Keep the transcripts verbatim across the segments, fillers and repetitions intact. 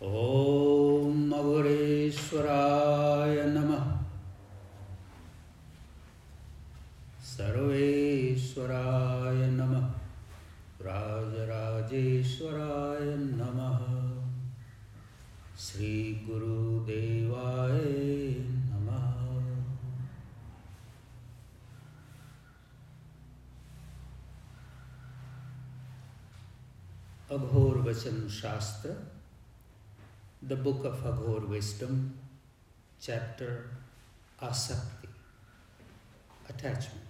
Om Aghoreshwaraya Namah Sarveshwaraya Namah Rajarajeshwaraya Namah Sri Guru Devaya Namah. Abhor Vasan Shastra, the Book of Aghor Wisdom, Chapter Asakti, Attachment.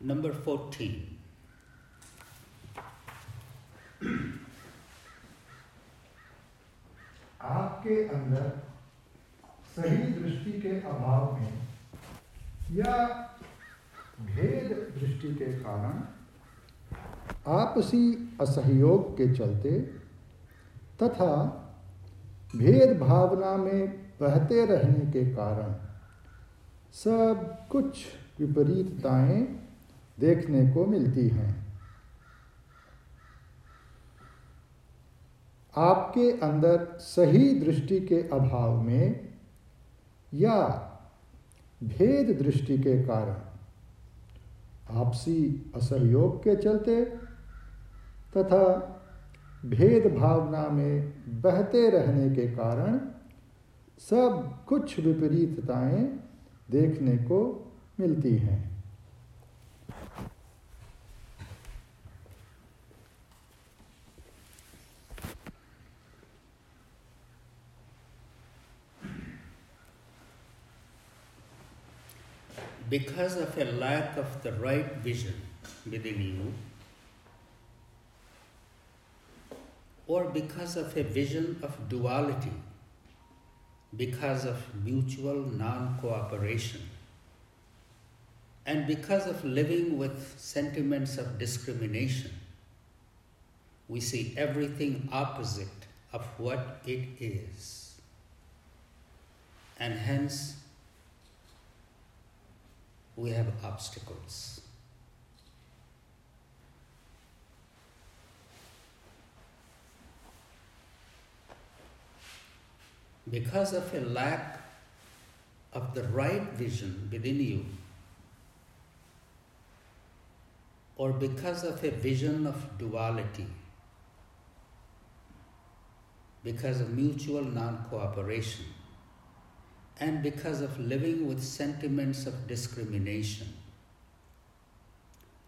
Number fourteen. आपके अंदर सही दृष्टि के अभाव में या भेद दृष्टि के कारण आपसी असहयोग के चलते तथा भेद भावना में बहते रहने के कारण सब कुछ विपरीतताएं देखने को मिलती हैं। आपके अंदर सही दृष्टि के अभाव में या भेद दृष्टि के कारण आपसी असहयोग के चलते तथा भेद भावना में बहते रहने के कारण सब कुछ विपरीतताएं देखने को मिलती हैं। Because of a lack of the right vision within you, or because of a vision of duality, because of mutual non-cooperation, and because of living with sentiments of discrimination, we see everything opposite of what it is, and hence we have obstacles. Because of a lack of the right vision within you, or because of a vision of duality, because of mutual non-cooperation, and because of living with sentiments of discrimination,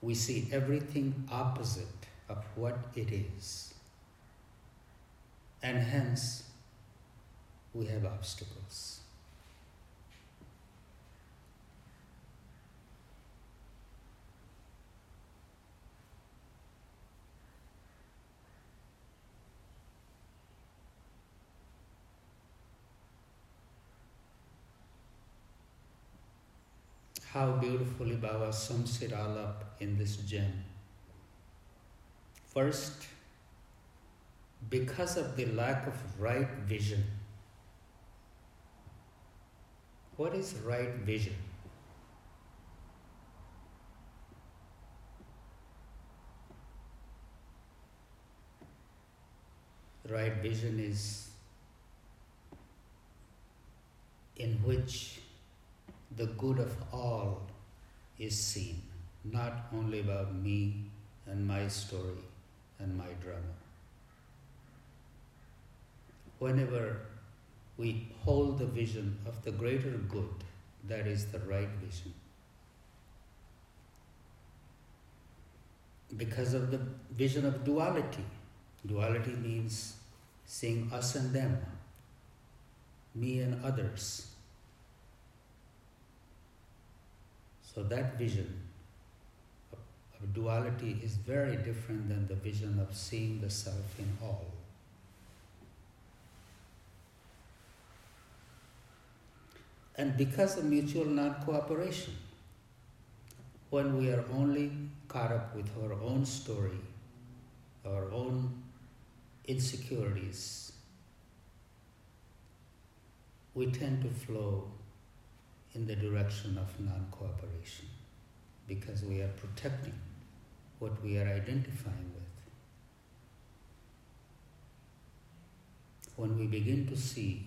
we see everything opposite of what it is, and hence we have obstacles. How beautifully Baba sums it all up in this gem. First, because of the lack of right vision. What is right vision? Right vision is in which the good of all is seen, not only about me and my story and my drama. Whenever we hold the vision of the greater good, that is the right vision. Because of the vision of duality, duality means seeing us and them, me and others. So that vision of duality is very different than the vision of seeing the self in all. And because of mutual non-cooperation, when we are only caught up with our own story, our own insecurities, we tend to flow in the direction of non-cooperation because we are protecting what we are identifying with. When we begin to see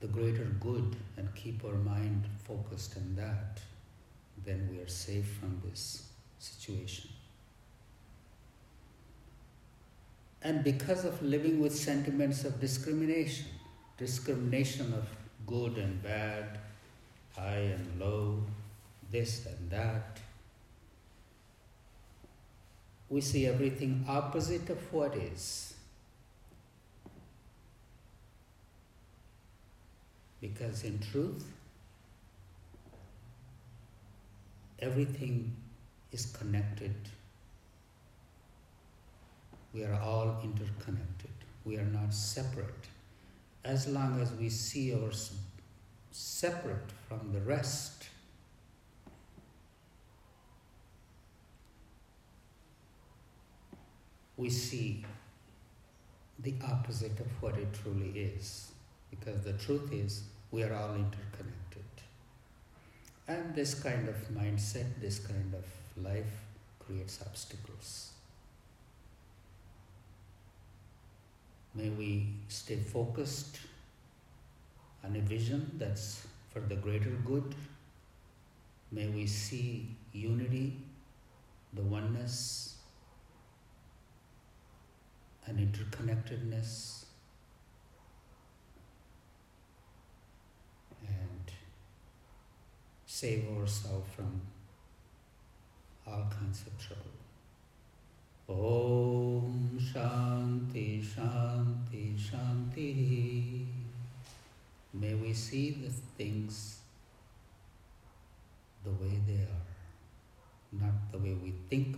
the greater good and keep our mind focused on that, then we are safe from this situation. And because of living with sentiments of discrimination, discrimination of good and bad, high and low, this and that, we see everything opposite of what is, because in truth, everything is connected. We are all interconnected. We are not separate. As long as we see ourselves separate from the rest, we see the opposite of what it truly is. Because the truth is, we are all interconnected. And this kind of mindset, this kind of life creates obstacles. May we stay focused on a vision that's for the greater good. May we see unity, the oneness, and interconnectedness, and save ourselves from all kinds of trouble. Om Shanti Shanti Shanti. May we see the things the way they are, not the way we think